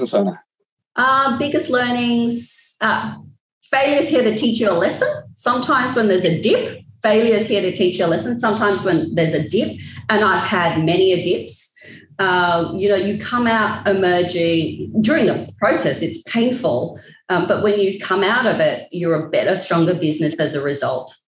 Susanna? Biggest learnings, failure's here to teach you a lesson. Sometimes when there's a dip, failure's here to teach you a lesson. Sometimes when there's a dip, and I've had many a dips, you come out emerging during the process. It's painful, but when you come out of it, you're a better, stronger business as a result.